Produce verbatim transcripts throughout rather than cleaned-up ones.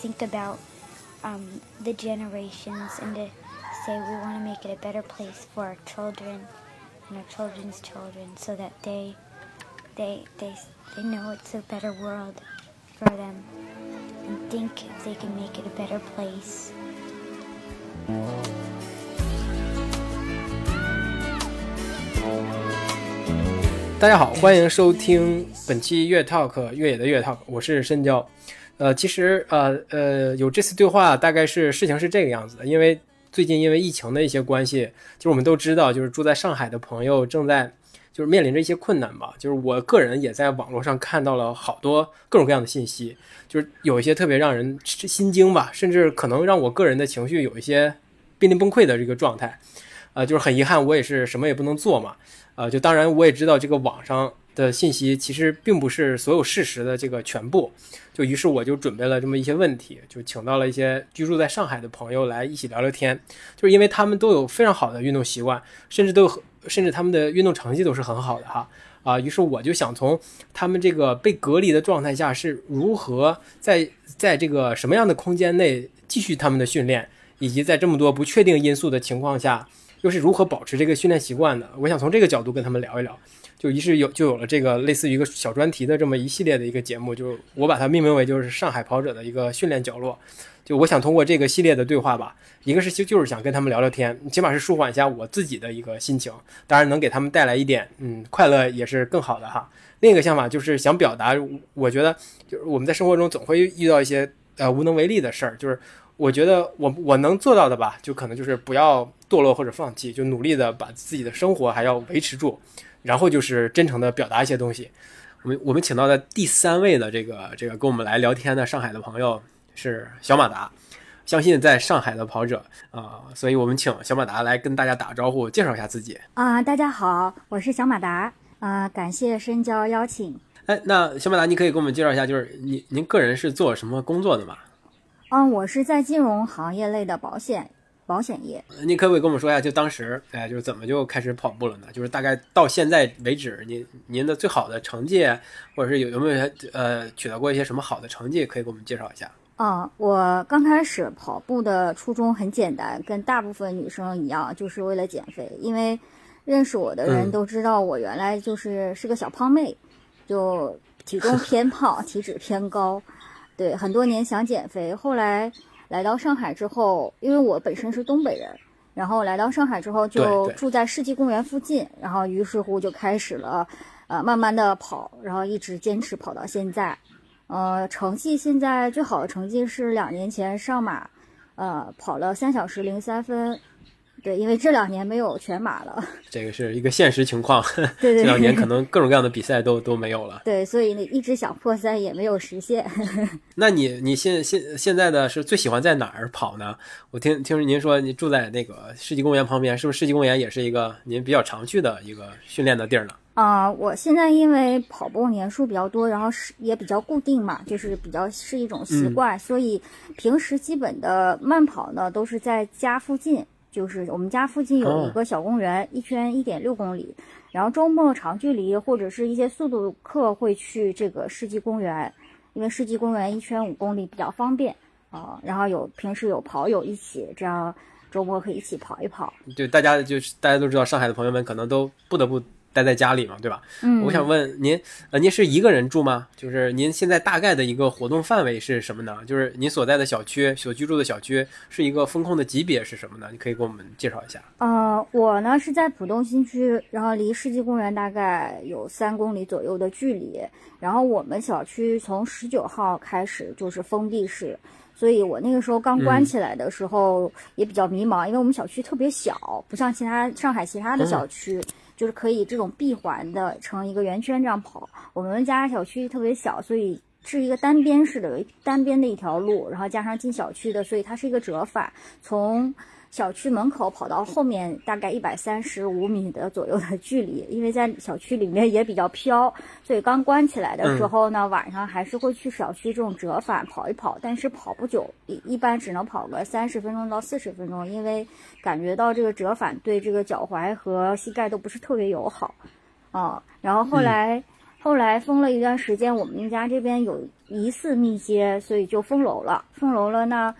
think about um, the generations and to say we want to make it a better place for our children and our children's children so that they they they they know it's a better world for them and think they can make it a better place.大家好，欢迎收听本期越 talk 越野的越 talk， 我是深交。呃，其实呃呃，有这次对话大概是事情是这个样子的，因为最近因为疫情的一些关系，就是我们都知道，就是住在上海的朋友正在就是面临着一些困难吧。就是我个人也在网络上看到了好多各种各样的信息，就是有一些特别让人心惊吧，甚至可能让我个人的情绪有一些濒临崩溃的这个状态。呃，就是很遗憾，我也是什么也不能做嘛。呃，就当然我也知道这个网上的信息其实并不是所有事实的这个全部，就于是我就准备了这么一些问题，就请到了一些居住在上海的朋友来一起聊聊天，就是因为他们都有非常好的运动习惯，甚至都有甚至他们的运动成绩都是很好的哈啊、呃，于是我就想从他们这个被隔离的状态下是如何在在这个什么样的空间内继续他们的训练，以及在这么多不确定因素的情况下又是如何保持这个训练习惯的？我想从这个角度跟他们聊一聊，就于是有就有了这个类似于一个小专题的这么一系列的一个节目，就我把它命名为就是上海跑者的一个训练角落。就我想通过这个系列的对话吧，一个是就是想跟他们聊聊天，起码是舒缓一下我自己的一个心情，当然能给他们带来一点嗯快乐也是更好的哈。另一个想法就是想表达，我觉得就是我们在生活中总会遇到一些呃无能为力的事儿，就是。我觉得我我能做到的吧，就可能就是不要堕落或者放弃，就努力的把自己的生活还要维持住，然后就是真诚的表达一些东西。我们我们请到的第三位的这个这个跟我们来聊天的上海的朋友是小马达，相信在上海的跑者啊、呃，所以我们请小马达来跟大家打个招呼，介绍一下自己啊、呃。大家好，我是小马达啊、呃，感谢深交邀请。哎，那小马达，你可以给我们介绍一下，就是您您个人是做什么工作的吗？嗯，我是在金融行业类的保险保险业。你可不可以跟我们说一下，就当时，哎，就是怎么就开始跑步了呢？就是大概到现在为止，您您的最好的成绩，或者是有有没有呃取得过一些什么好的成绩，可以给我们介绍一下？啊、嗯，我刚开始跑步的初衷很简单，跟大部分女生一样，就是为了减肥。因为认识我的人都知道，我原来就是、嗯、是个小胖妹，就体重偏胖，体脂偏高。对，很多年想减肥，后来来到上海之后，因为我本身是东北人，然后来到上海之后就住在世纪公园附近，然后于是乎就开始了，呃，慢慢的跑，然后一直坚持跑到现在，呃，成绩现在最好的成绩是两年前上马，呃，跑了三小时零三分。对，因为这两年没有全马了，这个是一个现实情况。对对对，这两年可能各种各样的比赛都都没有了。对，所以你一直想破三也没有实现。那你你现现现在的是最喜欢在哪儿跑呢？我听听您说你住在那个世纪公园旁边，是不是世纪公园也是一个您比较常去的一个训练的地儿呢？啊、呃，我现在因为跑步年数比较多，然后也比较固定嘛，就是比较是一种习惯，嗯、所以平时基本的慢跑呢都是在家附近。就是我们家附近有一个小公园，一圈 一点六公里，然后周末长距离或者是一些速度课会去这个世纪公园，因为世纪公园一圈五公里比较方便啊、呃。然后有平时有跑友一起，这样周末可以一起跑一跑。对，大家就是大家都知道，上海的朋友们可能都不得不待在家里嘛，对吧？嗯。我想问您，呃，您是一个人住吗？就是您现在大概的一个活动范围是什么呢？就是您所在的小区，所居住的小区是一个风控的级别是什么呢？你可以给我们介绍一下。呃，我呢是在浦东新区，然后离世纪公园大概有三公里左右的距离。然后我们小区从十九号开始就是封闭式。所以我那个时候刚关起来的时候也比较迷茫、嗯、因为我们小区特别小，不像其他上海其他的小区、嗯、就是可以这种闭环的成一个圆圈这样跑，我们家小区特别小，所以是一个单边式的单边的一条路，然后加上进小区的，所以它是一个折返，从小区门口跑到后面大概一百三十五米的左右的距离，因为在小区里面也比较飘，所以刚关起来的时候呢，晚上还是会去小区这种折返跑一跑，但是跑不久，一般只能跑个三十分钟到四十分钟，因为感觉到这个折返对这个脚踝和膝盖都不是特别友好啊。然后后来后来封了一段时间，我们家这边有疑似密接，所以就封楼了。封楼了呢，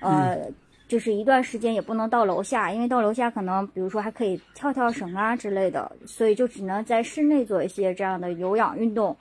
呃，嗯、就是一段时间也不能到楼下，因为到楼下可能比如说还可以跳跳绳啊之类的，所以就只能在室内做一些这样的有氧运动。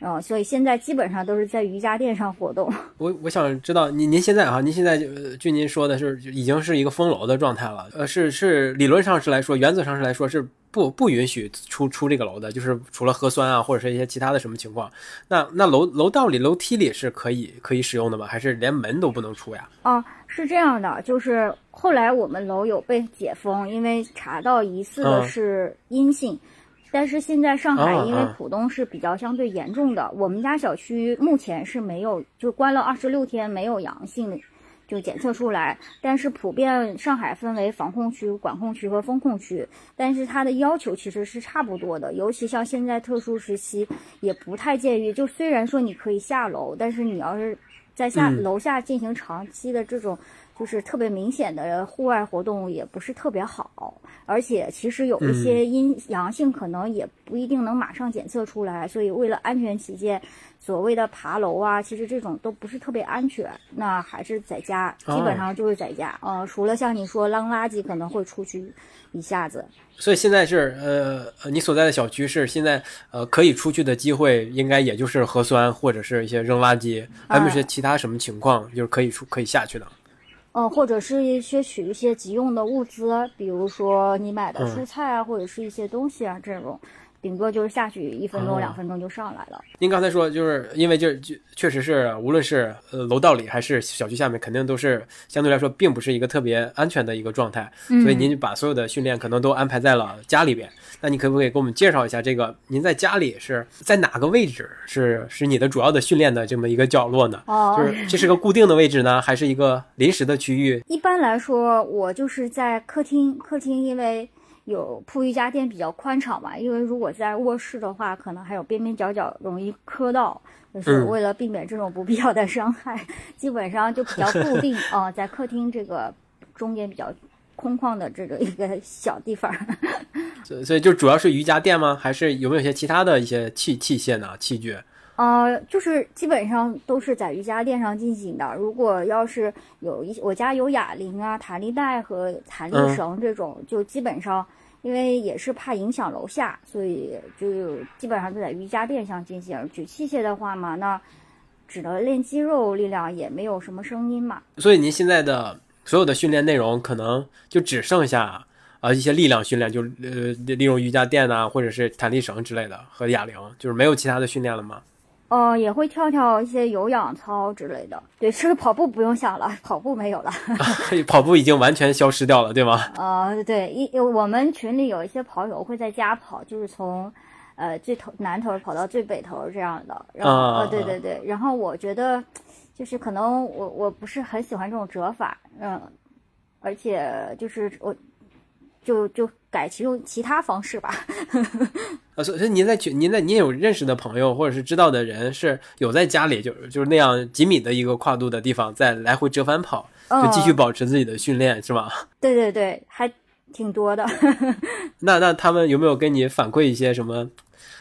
嗯、呃，所以现在基本上都是在瑜伽垫上活动。我我想知道您您现在啊，您现在据您说的是已经是一个封楼的状态了，呃，是是理论上是来说，原则上是来说是。不不允许出出这个楼的，就是除了核酸啊，或者是一些其他的什么情况，那那楼楼道里、楼梯里是可以可以使用的吗？还是连门都不能出呀？哦，是这样的，就是后来我们楼有被解封，因为查到疑似的是阴性，嗯、但是现在上海因为浦东是比较相对严重的，嗯嗯、我们家小区目前是没有，就关了二十六天没有阳性的。就检测出来，但是普遍上海分为防控区、管控区和风控区，但是它的要求其实是差不多的，尤其像现在特殊时期，也不太建议。就虽然说你可以下楼，但是你要是在下楼下进行长期的这种，就是特别明显的户外活动，也不是特别好。而且其实有一些阴阳性可能也不一定能马上检测出来，所以为了安全起见，所谓的爬楼啊，其实这种都不是特别安全，那还是在家，基本上就是在家。哦、呃，除了像你说扔垃圾可能会出去一下子。所以现在是呃，你所在的小区是现在呃可以出去的机会，应该也就是核酸或者是一些扔垃圾，还有一些其他什么情况、嗯、就是可以出可以下去的。嗯，或者是一些取一些急用的物资，比如说你买的蔬菜啊，嗯、或者是一些东西啊这种。顶多就是下去一分钟、嗯、两分钟就上来了。您刚才说就是因为这确实是无论是呃楼道里还是小区下面肯定都是相对来说并不是一个特别安全的一个状态、嗯、所以您把所有的训练可能都安排在了家里边。那你可不可以给我们介绍一下这个您在家里是在哪个位置是是你的主要的训练的这么一个角落呢？哦，就是这是个固定的位置呢还是一个临时的区域？一般来说我就是在客厅，客厅因为有铺瑜伽垫比较宽敞嘛，因为如果在卧室的话可能还有边边角角容易磕到，就是为了避免这种不必要的伤害、嗯、基本上就比较固定啊、呃，在客厅这个中间比较空旷的这个一个小地方。所以就主要是瑜伽垫吗？还是有没有些其他的一些器器械呢？器具呃，就是基本上都是在瑜伽垫上进行的。如果要是有一，我家有哑铃啊、弹力带和弹力绳这种，嗯、就基本上因为也是怕影响楼下，所以就基本上就在瑜伽垫上进行。举器械的话嘛，那只能练肌肉力量，也没有什么声音嘛。所以您现在的所有的训练内容，可能就只剩下。啊，一些力量训练就呃利用瑜伽垫啊，或者是弹力绳之类的和哑铃，就是没有其他的训练了吗？哦、呃，也会跳跳一些有氧操之类的。对，是跑步不用想了，跑步没有了，跑步已经完全消失掉了，对吗？呃，对，一我们群里有一些跑友会在家跑，就是从呃最头南头跑到最北头这样的。然后、啊呃、对对对，然后我觉得就是可能我我不是很喜欢这种折法，嗯，而且就是我。就就改其用其他方式吧。啊，所以您在群，您在您有认识的朋友或者是知道的人是有在家里就就是那样几米的一个跨度的地方再来回折返跑，就继续保持自己的训练、嗯、是吧？对对对，还挺多的。那那他们有没有跟你反馈一些什么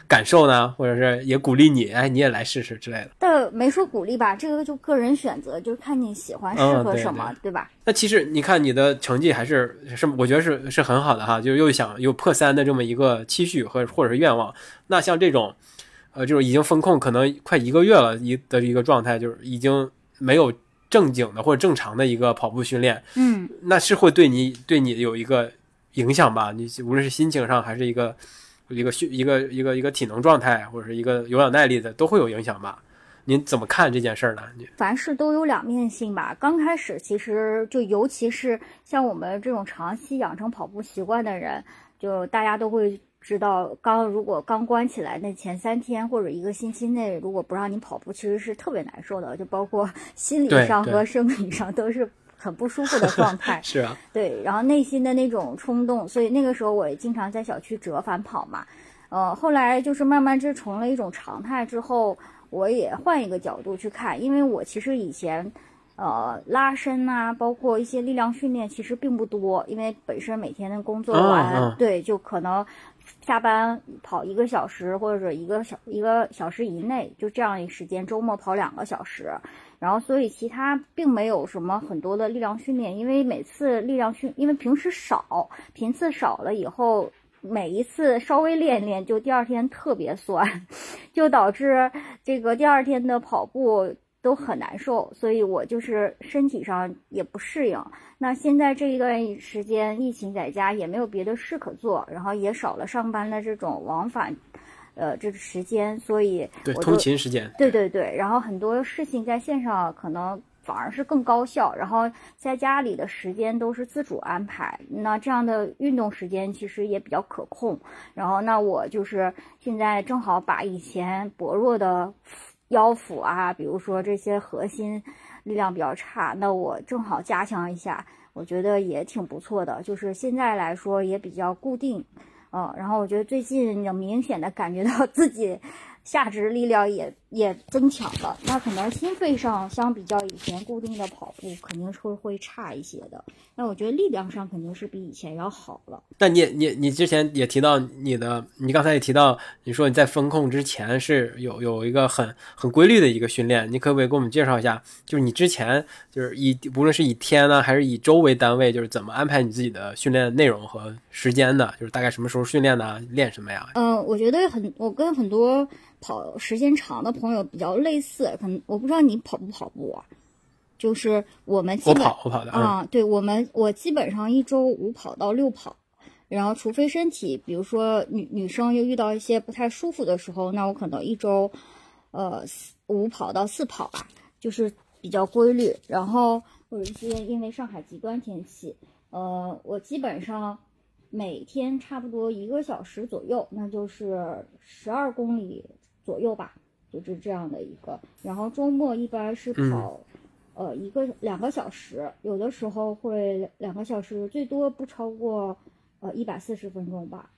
感受呢？或者是也鼓励你，哎，你也来试试之类的？但没说鼓励吧，这个就个人选择，就是看你喜欢适合什么、嗯、对, 对, 对吧？那其实你看你的成绩还是是我觉得是是很好的哈，就又想有破三的这么一个期许和或者是愿望。那像这种呃这种已经封控可能快一个月了一的一个状态，就是已经没有正经的或者正常的一个跑步训练，嗯，那是会对你对你有一个影响吧？你无论是心情上还是一个一个一个一个一个体能状态或者是一个有氧耐力的都会有影响吧？您怎么看这件事呢？凡事都有两面性吧。刚开始其实就尤其是像我们这种长期养成跑步习惯的人，就大家都会知道，刚如果刚关起来那前三天或者一个星期内，如果不让你跑步，其实是特别难受的，就包括心理上和生理上都是很不舒服的状态。是啊，对，然后内心的那种冲动，所以那个时候我也经常在小区折返跑嘛，呃，后来就是慢慢这成了一种常态之后，我也换一个角度去看，因为我其实以前，呃，拉伸啊，包括一些力量训练其实并不多，因为本身每天的工作完，啊啊对，就可能下班跑一个小时或者一个小一个小时以内，就这样一时间，周末跑两个小时。然后所以其他并没有什么很多的力量训练，因为每次力量训因为平时少频次少了以后，每一次稍微练练就第二天特别酸，就导致这个第二天的跑步都很难受，所以我就是身体上也不适应。那现在这一段时间疫情在家也没有别的事可做，然后也少了上班的这种往返呃这个时间，所以对通勤时间，对对对，然后很多事情在线上可能反而是更高效，然后在家里的时间都是自主安排，那这样的运动时间其实也比较可控。然后那我就是现在正好把以前薄弱的腰腹啊，比如说这些核心力量比较差，那我正好加强一下，我觉得也挺不错的，就是现在来说也比较固定，嗯，然后我觉得最近能明显的感觉到自己下肢力量也也增强了，那可能心肺上相比较以前固定的跑步肯定是会差一些的，那我觉得力量上肯定是比以前要好了。那你你你之前也提到你的，你刚才也提到你说你在风控之前是有有一个很很规律的一个训练，你可不可以给我们介绍一下，就是你之前就是以无论是以天呢、啊、还是以周为单位，就是怎么安排你自己的训练内容和时间的，就是大概什么时候训练呢、啊、练什么呀？嗯，我觉得很我跟很多跑时间长的朋友比较类似，可能我不知道你跑不跑步啊，就是我们基本我跑我跑的啊、嗯，对我们我基本上一周五跑到六跑，然后除非身体，比如说女女生又遇到一些不太舒服的时候，那我可能一周呃五跑到四跑吧、啊，就是比较规律。然后或者一些因为上海极端天气，呃，我基本上每天差不多一个小时左右，那就是十二公里。左右吧，就是这样的一个，然后周末一般是跑、嗯、呃一个两个小时，有的时候会两个小时，最多不超过呃一百四十分钟吧，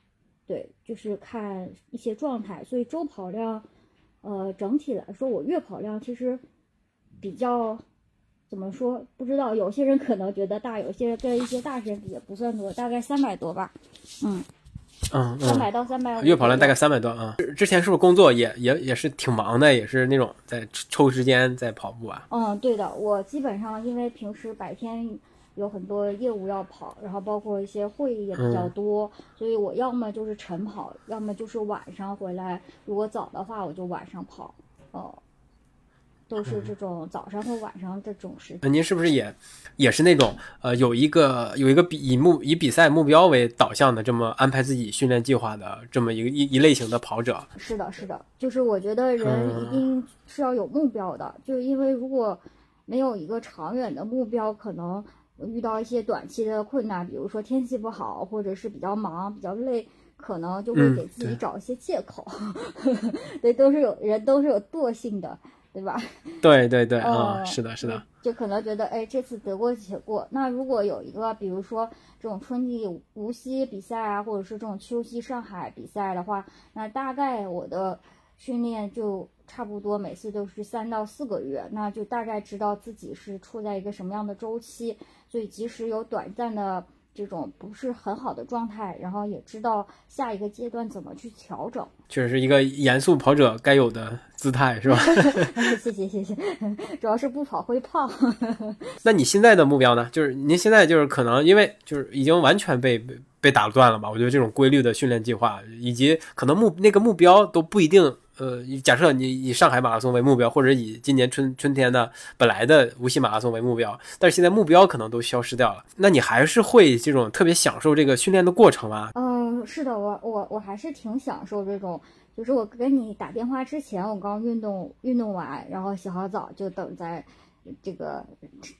对，就是看一些状态，所以周跑量呃整体来说我月跑量其实比较怎么说不知道，有些人可能觉得大，有些人跟一些大神比也不算多，大概三百多吧，嗯嗯，三百到三百五，月跑量大概三百多啊、嗯。之前是不是工作也也也是挺忙的，也是那种在抽时间在跑步啊？嗯，对的，我基本上因为平时白天有很多业务要跑，然后包括一些会议也比较多，嗯、所以我要么就是晨跑，要么就是晚上回来。如果早的话，我就晚上跑。哦、嗯，都是这种早上或晚上这种时间。嗯、您是不是也也是那种呃有一个有一个比以目以比赛目标为导向的这么安排自己训练计划的这么一个一一类型的跑者？是的，是的，就是我觉得人一定是要有目标的，嗯、就是因为如果没有一个长远的目标，可能遇到一些短期的困难，比如说天气不好，或者是比较忙、比较累。可能就会给自己找一些借口，嗯、对, 对，都是有人都是有惰性的，对吧？对对对，啊、嗯，是的，是的，就可能觉得，哎，这次得过且过。那如果有一个，比如说这种春季无锡比赛啊，或者是这种秋季上海比赛的话，那大概我的训练就差不多每次都是三到四个月，那就大概知道自己是处在一个什么样的周期，所以即使有短暂的。这种不是很好的状态，然后也知道下一个阶段怎么去调整，确实是一个严肃跑者该有的姿态，是吧？谢谢谢谢，主要是不跑会胖。那你现在的目标呢？就是您现在就是可能因为就是已经完全被被打断了吧？我觉得这种规律的训练计划，以及可能目那个目标都不一定。呃，假设你以上海马拉松为目标，或者以今年春春天的本来的无锡马拉松为目标，但是现在目标可能都消失掉了，那你还是会这种特别享受这个训练的过程吗？嗯，是的，我我我还是挺享受这种，就是我跟你打电话之前，我刚运动运动完，然后洗好澡就等在这个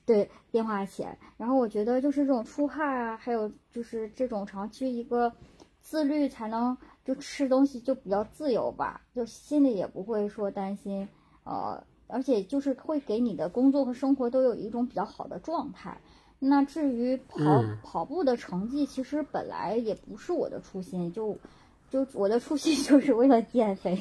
对电话前，然后我觉得就是这种出汗啊，还有就是这种长期一个自律才能。就吃东西就比较自由吧，就心里也不会说担心，呃，而且就是会给你的工作和生活都有一种比较好的状态。那至于跑跑步的成绩，其实本来也不是我的初心，就就我的初心就是为了减肥。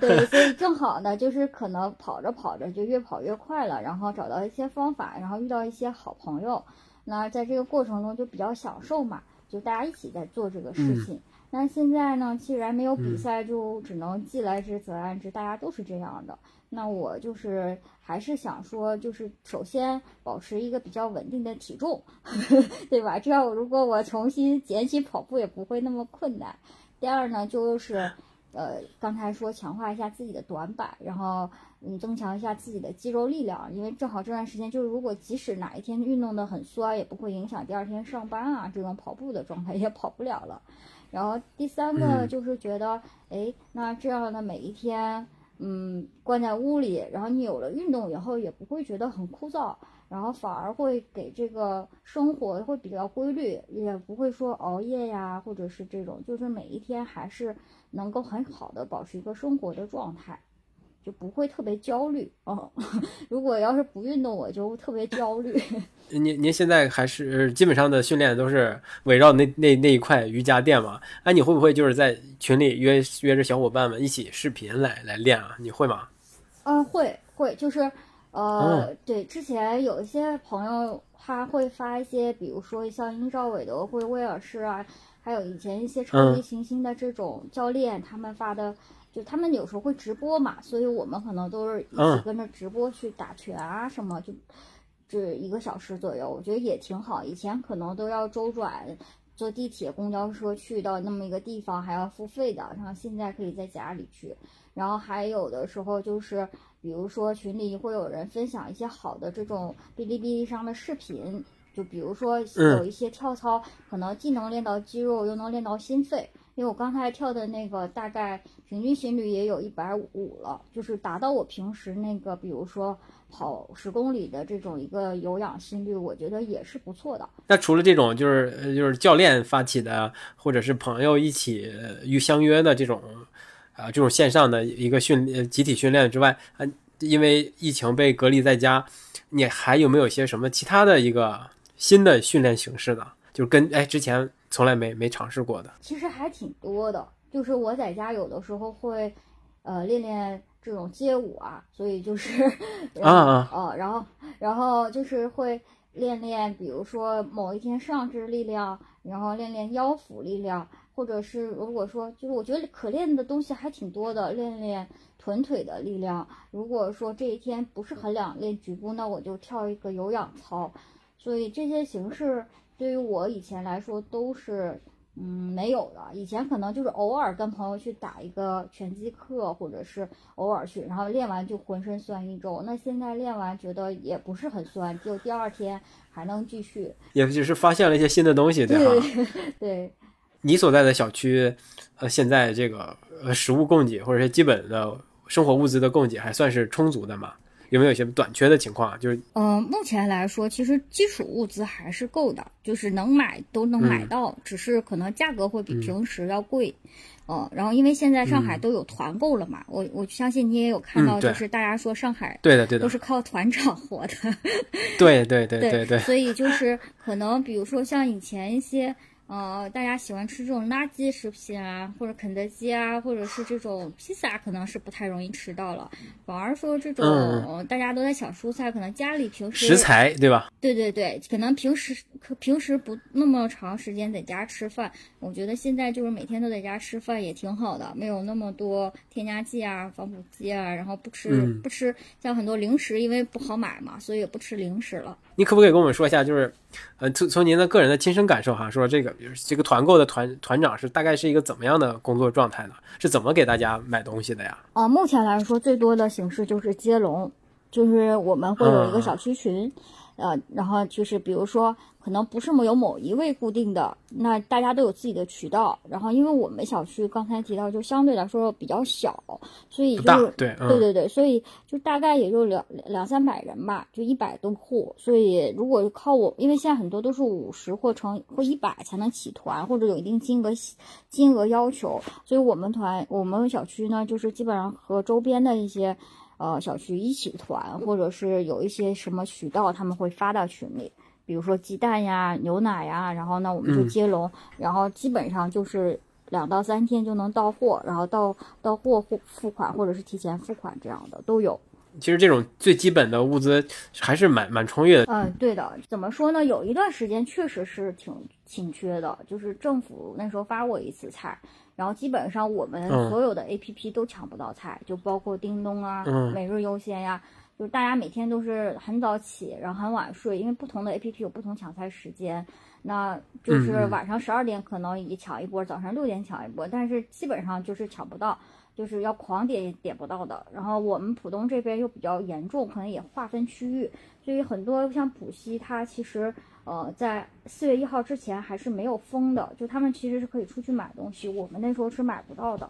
对，所以正好呢，就是可能跑着跑着就越跑越快了，然后找到一些方法，然后遇到一些好朋友，那在这个过程中就比较享受嘛，就大家一起在做这个事情。嗯那现在呢，既然没有比赛，就只能既来之则安之，大家都是这样的。那我就是还是想说，就是首先保持一个比较稳定的体重，对吧？这样如果我重新捡起跑步也不会那么困难。第二呢，就是呃刚才说强化一下自己的短板，然后嗯增强一下自己的肌肉力量，因为正好这段时间就是如果即使哪一天运动的很酸，也不会影响第二天上班啊，这种跑步的状态也跑不了了。然后第三个就是觉得，哎、嗯，那这样的每一天，嗯，关在屋里，然后你有了运动以后也不会觉得很枯燥，然后反而会给这个生活会比较规律，也不会说熬夜呀，或者是这种，就是每一天还是能够很好的保持一个生活的状态，就不会特别焦虑哦。如果要是不运动，我就特别焦虑。您您现在还是基本上的训练都是围绕那那那一块瑜伽垫嘛？哎、啊，你会不会就是在群里约约着小伙伴们一起视频来来练啊？你会吗？嗯、呃，会会，就是呃、嗯，对，之前有一些朋友他会发一些，比如说像英超韦德、会威尔士啊，还有以前一些超级行星的这种教练、嗯、他们发的。就他们有时候会直播嘛，所以我们可能都是一起跟着直播去打拳啊什么，嗯、就这一个小时左右，我觉得也挺好。以前可能都要周转，坐地铁、公交车去到那么一个地方还要付费的，然后现在可以在家里去。然后还有的时候就是，比如说群里会有人分享一些好的这种哔哩哔哩上的视频，就比如说有一些跳操，嗯、可能既能练到肌肉，又能练到心肺。因为我刚才跳的那个大概平均心率也有一百五了，就是达到我平时那个，比如说跑十公里的这种一个有氧心率，我觉得也是不错的。那除了这种就是就是教练发起的，或者是朋友一起与相约的这种啊、呃、这种线上的一个训集体训练之外，啊，因为疫情被隔离在家，你还有没有些什么其他的一个新的训练形式呢？就是跟哎之前从来没没尝试过的，其实还挺多的。就是我在家有的时候会，呃，练练这种街舞啊，所以就是，啊啊，哦，然后然后就是会练练，比如说某一天上肢力量，然后练练腰腹力量，或者是如果说就是我觉得可练的东西还挺多的，练练臀腿的力量。如果说这一天不是很想练局部，那我就跳一个有氧操。所以这些形式。对于我以前来说都是嗯没有的，以前可能就是偶尔跟朋友去打一个拳击课，或者是偶尔去，然后练完就浑身酸一周。那现在练完觉得也不是很酸，就第二天还能继续，也就是发现了一些新的东西，对吧？对， 对。你所在的小区，呃，现在这个呃食物供给或者是基本的生活物资的供给还算是充足的吗？有没有一些短缺的情况？就是嗯、呃，目前来说，其实基础物资还是够的，就是能买都能买到，嗯、只是可能价格会比平时要贵。嗯、呃，然后因为现在上海都有团购了嘛，嗯、我我相信你也有看到，就是大家说上海对的对的都是靠团长活的。对对对对对。所以就是可能比如说像以前一些。呃，大家喜欢吃这种垃圾食品啊，或者肯德基啊，或者是这种披萨，可能是不太容易吃到了。反而说这种、嗯、大家都在想蔬菜，可能家里平时食材对吧？对对对，可能平时平时不那么长时间在家吃饭，我觉得现在就是每天都在家吃饭也挺好的，没有那么多添加剂啊、防腐剂啊，然后不吃、嗯、不吃像很多零食，因为不好买嘛，所以也不吃零食了。你可不可以跟我们说一下，就是，呃，从从您的个人的亲身感受哈，说这个，比如这个团购的团团长是大概是一个怎么样的工作状态呢？是怎么给大家买东西的呀？啊、呃，目前来说最多的形式就是接龙，就是我们会有一个小区群，嗯、呃，然后就是比如说可能不是有某一位固定的，那大家都有自己的渠道。然后因为我们小区刚才提到就相对来说比较小，所以就是对、嗯、对对对，所以就大概也就两两三百人吧，就一百多户。所以如果靠我，因为现在很多都是五十或乘或一百才能起团，或者有一定金额金额要求。所以我们团我们小区呢，就是基本上和周边的一些。呃，小区一起团，或者是有一些什么渠道，他们会发到群里，比如说鸡蛋呀、牛奶呀，然后呢，我们就接龙，嗯、然后基本上就是两到三天就能到货，然后到到货付款或者是提前付款这样的都有。其实这种最基本的物资还是蛮蛮充裕的。嗯，对的。怎么说呢？有一段时间确实是挺挺缺的，就是政府那时候发过一次菜，然后基本上我们所有的 A P P 都抢不到菜，嗯、就包括叮咚啊、嗯、每日优先呀、啊。就是大家每天都是很早起，然后很晚睡，因为不同的 A P P 有不同抢菜时间，那就是晚上十二点可能也抢一波，早上六点抢一波，但是基本上就是抢不到，就是要狂点也点不到的。然后我们浦东这边又比较严重，可能也划分区域，所以很多像浦西它其实呃在四月一号之前还是没有封的，就他们其实是可以出去买东西，我们那时候是买不到的，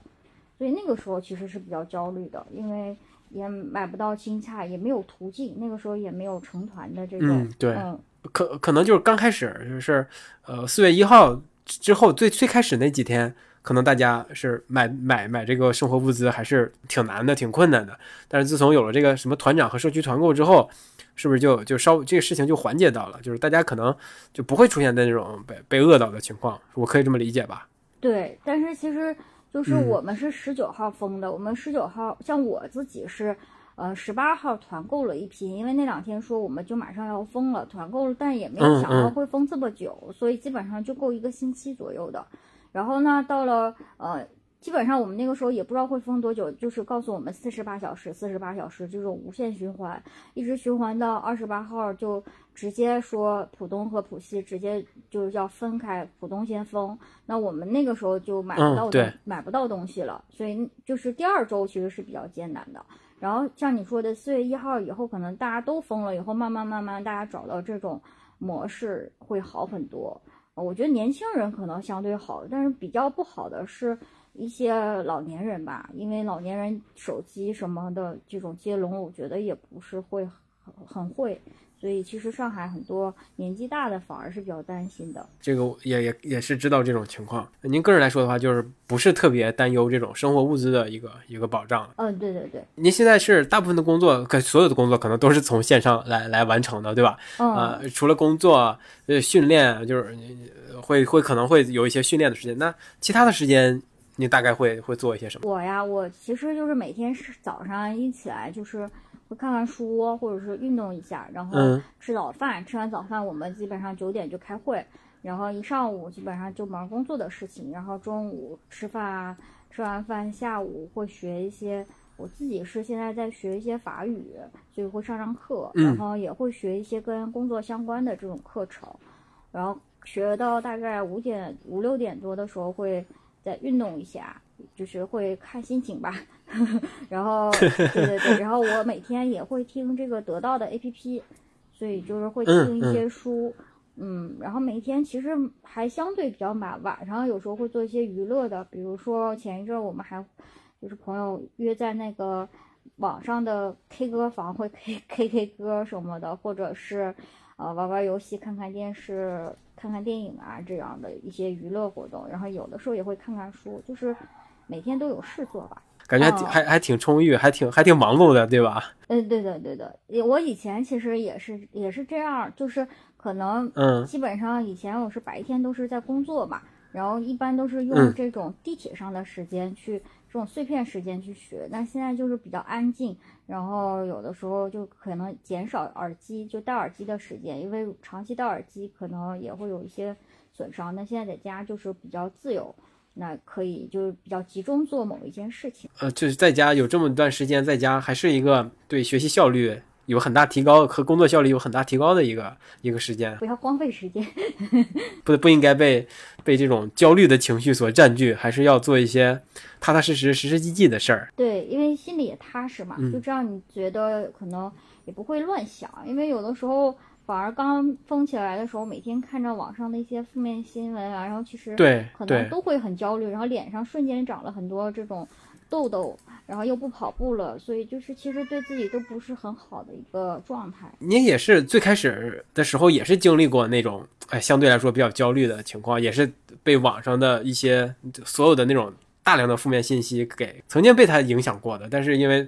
所以那个时候其实是比较焦虑的，因为也买不到青菜，也没有途径，那个时候也没有成团的这种、嗯、对、嗯、可可能就是刚开始就是呃四月一号之后最最开始那几天，可能大家是买买买这个生活物资还是挺难的，挺困难的。但是自从有了这个什么团长和社区团购之后，是不是就就稍这个事情就缓解到了，就是大家可能就不会出现那种被被饿倒的情况，我可以这么理解吧？对，但是其实。就是我们是十九号封的，嗯、我们十九号，像我自己是，呃，十八号团购了一批，因为那两天说我们就马上要封了，团购了，但也没有想到会封这么久，嗯嗯、所以基本上就够一个星期左右的。然后呢，到了呃，基本上我们那个时候也不知道会封多久，就是告诉我们四十八小时，四十八小时这种无限循环，一直循环到二十八号就直接说浦东和浦西直接就是要分开，浦东先封，那我们那个时候就买不到、嗯、买不到东西了，所以就是第二周其实是比较艰难的。然后像你说的四月一号以后，可能大家都封了以后，慢慢慢慢大家找到这种模式会好很多。我觉得年轻人可能相对好，但是比较不好的是一些老年人吧，因为老年人手机什么的这种接龙，我觉得也不是会很会。所以其实上海很多年纪大的反而是比较担心的，这个也也也是知道这种情况。您个人来说的话，就是不是特别担忧这种生活物资的一个一个保障？嗯，对对对。您现在是大部分的工作，可所有的工作可能都是从线上来来完成的，对吧？嗯、呃，除了工作、呃、训练，就是会会可能会有一些训练的时间，那其他的时间你大概会会做一些什么？我呀，我其实就是每天是早上一起来就是。会看看书，或者是运动一下，然后吃早饭、嗯、吃完早饭我们基本上九点就开会，然后一上午基本上就忙工作的事情，然后中午吃饭啊，吃完饭下午会学一些，我自己是现在在学一些法语，所以会上上课，然后也会学一些跟工作相关的这种课程，然后学到大概五点五六点多的时候会再运动一下，就是会看心情吧然后对对对，然后我每天也会听这个得到的 A P P， 所以就是会听一些书， 嗯, 嗯然后每天其实还相对比较满，晚上有时候会做一些娱乐的，比如说前一阵我们还就是朋友约在那个网上的 K 歌房会 K K K 歌什么的，或者是呃玩玩游戏，看看电视，看看电影啊，这样的一些娱乐活动，然后有的时候也会看看书，就是每天都有事做吧，感觉还挺、哦、还还挺充裕，还挺还挺忙碌的，对吧？嗯，对的对的。我以前其实也是也是这样，就是可能嗯，基本上以前我是白天都是在工作嘛，然后一般都是用这种地铁上的时间去、嗯、这种碎片时间去学，但现在就是比较安静，然后有的时候就可能减少耳机，就戴耳机的时间，因为长期戴耳机可能也会有一些损伤，那现在在家就是比较自由，那可以就是比较集中做某一件事情。呃，就是在家有这么一段时间，在家还是一个对学习效率有很大提高和工作效率有很大提高的一个一个时间。不要荒废时间，不不应该被被这种焦虑的情绪所占据，还是要做一些踏踏实实、实实际际的事儿。对，因为心里也踏实嘛，嗯、就这样你觉得可能也不会乱想，因为有的时候。反而刚封起来的时候，每天看着网上的一些负面新闻啊，然后其实可能都会很焦虑，然后脸上瞬间长了很多这种痘痘，然后又不跑步了，所以就是其实对自己都不是很好的一个状态。你也是最开始的时候也是经历过那种哎相对来说比较焦虑的情况，也是被网上的一些所有的那种大量的负面信息给曾经被它影响过的，但是因为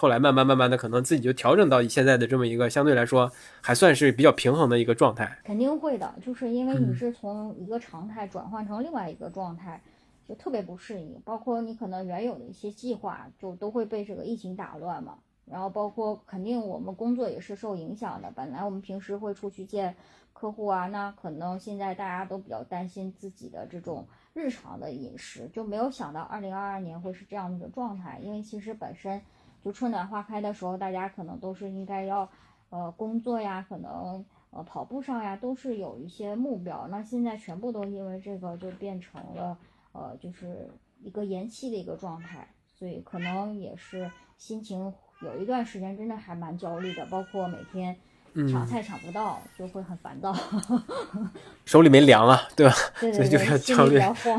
后来慢慢慢慢的可能自己就调整到现在的这么一个相对来说还算是比较平衡的一个状态。肯定会的，就是因为你是从一个常态转换成另外一个状态、嗯、就特别不适应，包括你可能原有的一些计划就都会被这个疫情打乱嘛，然后包括肯定我们工作也是受影响的，本来我们平时会出去见客户啊，那可能现在大家都比较担心自己的这种日常的饮食，就没有想到二零二二年会是这样的一个状态。因为其实本身就春暖花开的时候，大家可能都是应该要呃工作呀，可能呃跑步上呀，都是有一些目标，那现在全部都因为这个就变成了呃就是一个延期的一个状态，所以可能也是心情有一段时间真的还蛮焦虑的，包括每天抢菜抢不到，就会很烦躁，嗯、手里没粮啊，对吧？对对对，所以就比较焦虑。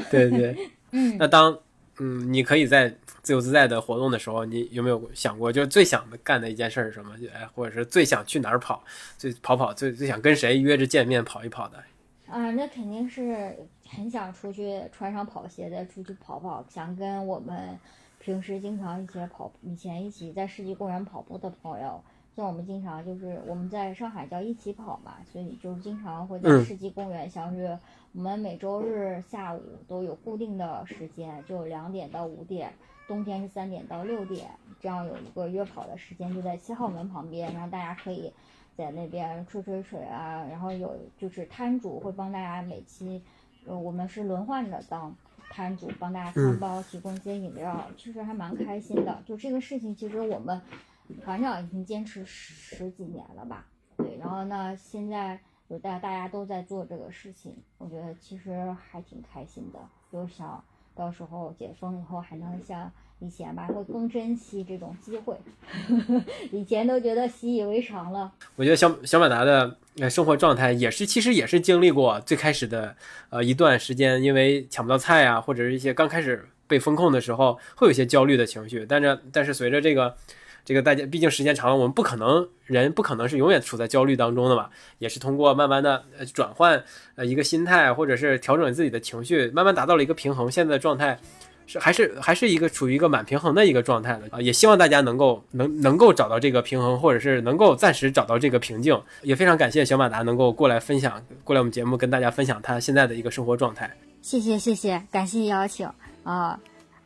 对对，嗯。那当嗯你可以在自由自在的活动的时候，你有没有想过，就最想干的一件事是什么？哎，或者是最想去哪儿跑，最跑跑，最最想跟谁约着见面跑一跑的？啊，那肯定是很想出去穿上跑鞋再出去跑跑，想跟我们平时经常一起跑，以前一起在世纪公园跑步的朋友。像我们经常就是我们在上海叫一起跑嘛，所以就是经常会在世纪公园相约。我们每周日下午都有固定的时间，就两点到五点，冬天是三点到六点，这样有一个约跑的时间，就在七号门旁边，然后大家可以在那边吹吹水啊，然后有就是摊主会帮大家每期，呃，我们是轮换的当摊主帮大家餐包，提供一些饮料，其实还蛮开心的。就这个事情，其实我们。团长已经坚持十十几年了吧，对，然后呢，现在就大大家都在做这个事情，我觉得其实还挺开心的，就想到时候解封以后还能像以前吧，会更珍惜这种机会，以前都觉得习以为常了。我觉得小小马达的生活状态也是，其实也是经历过最开始的呃一段时间，因为抢不到菜啊，或者是一些刚开始被封控的时候，会有一些焦虑的情绪，但是但是随着这个。这个大家毕竟时间长了，我们不可能人不可能是永远处在焦虑当中的嘛，也是通过慢慢的转换呃一个心态，或者是调整自己的情绪，慢慢达到了一个平衡。现在的状态是还是还是一个处于一个蛮平衡的一个状态的啊、呃，也希望大家能够能能够找到这个平衡，或者是能够暂时找到这个平静。也非常感谢小马达能够过来分享，过来我们节目跟大家分享他现在的一个生活状态。谢谢谢谢，感谢邀请啊。哦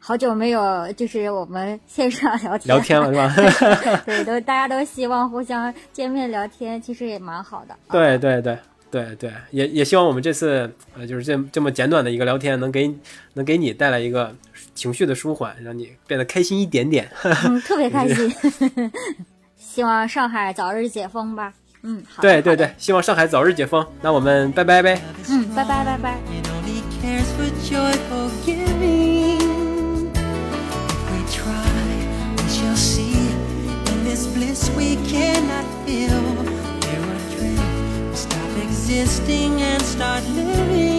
好久没有就是我们线上聊天聊天了是吧？对，都大家都希望互相见面聊天，其实也蛮好的。对对对对对，也也希望我们这次呃就是这这么简短的一个聊天，能给能给你带来一个情绪的舒缓，让你变得开心一点点。嗯，特别开心。希望上海早日解封吧。嗯，好。对对对，希望上海早日解封。那我们拜拜呗。嗯，拜拜拜拜。This bliss we cannot feel. We're a dream. Stop existing and start living.